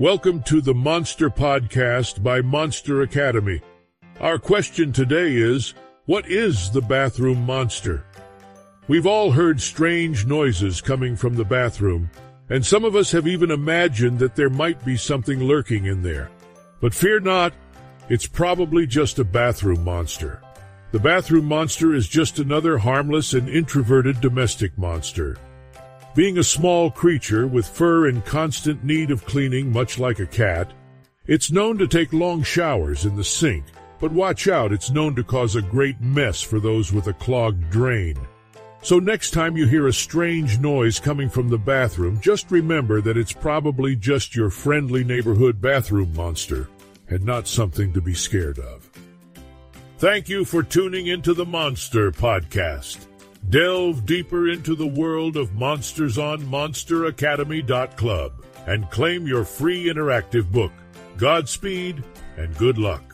Welcome to the Monster Podcast by Monster Academy. Our question today is, what is the bathroom monster? We've all heard strange noises coming from the bathroom, and some of us have even imagined that there might be something lurking in there. But fear not, it's probably just a bathroom monster. The bathroom monster is just another harmless and introverted domestic monster. Being a small creature with fur in constant need of cleaning, much like a cat, it's known to take long showers in the sink. But watch out, it's known to cause a great mess for those with a clogged drain. So next time you hear a strange noise coming from the bathroom, just remember that it's probably just your friendly neighborhood bathroom monster and not something to be scared of. Thank you for tuning into the Monster Podcast. Delve deeper into the world of monsters on monsteracademy.club and claim your free interactive book. Godspeed and good luck.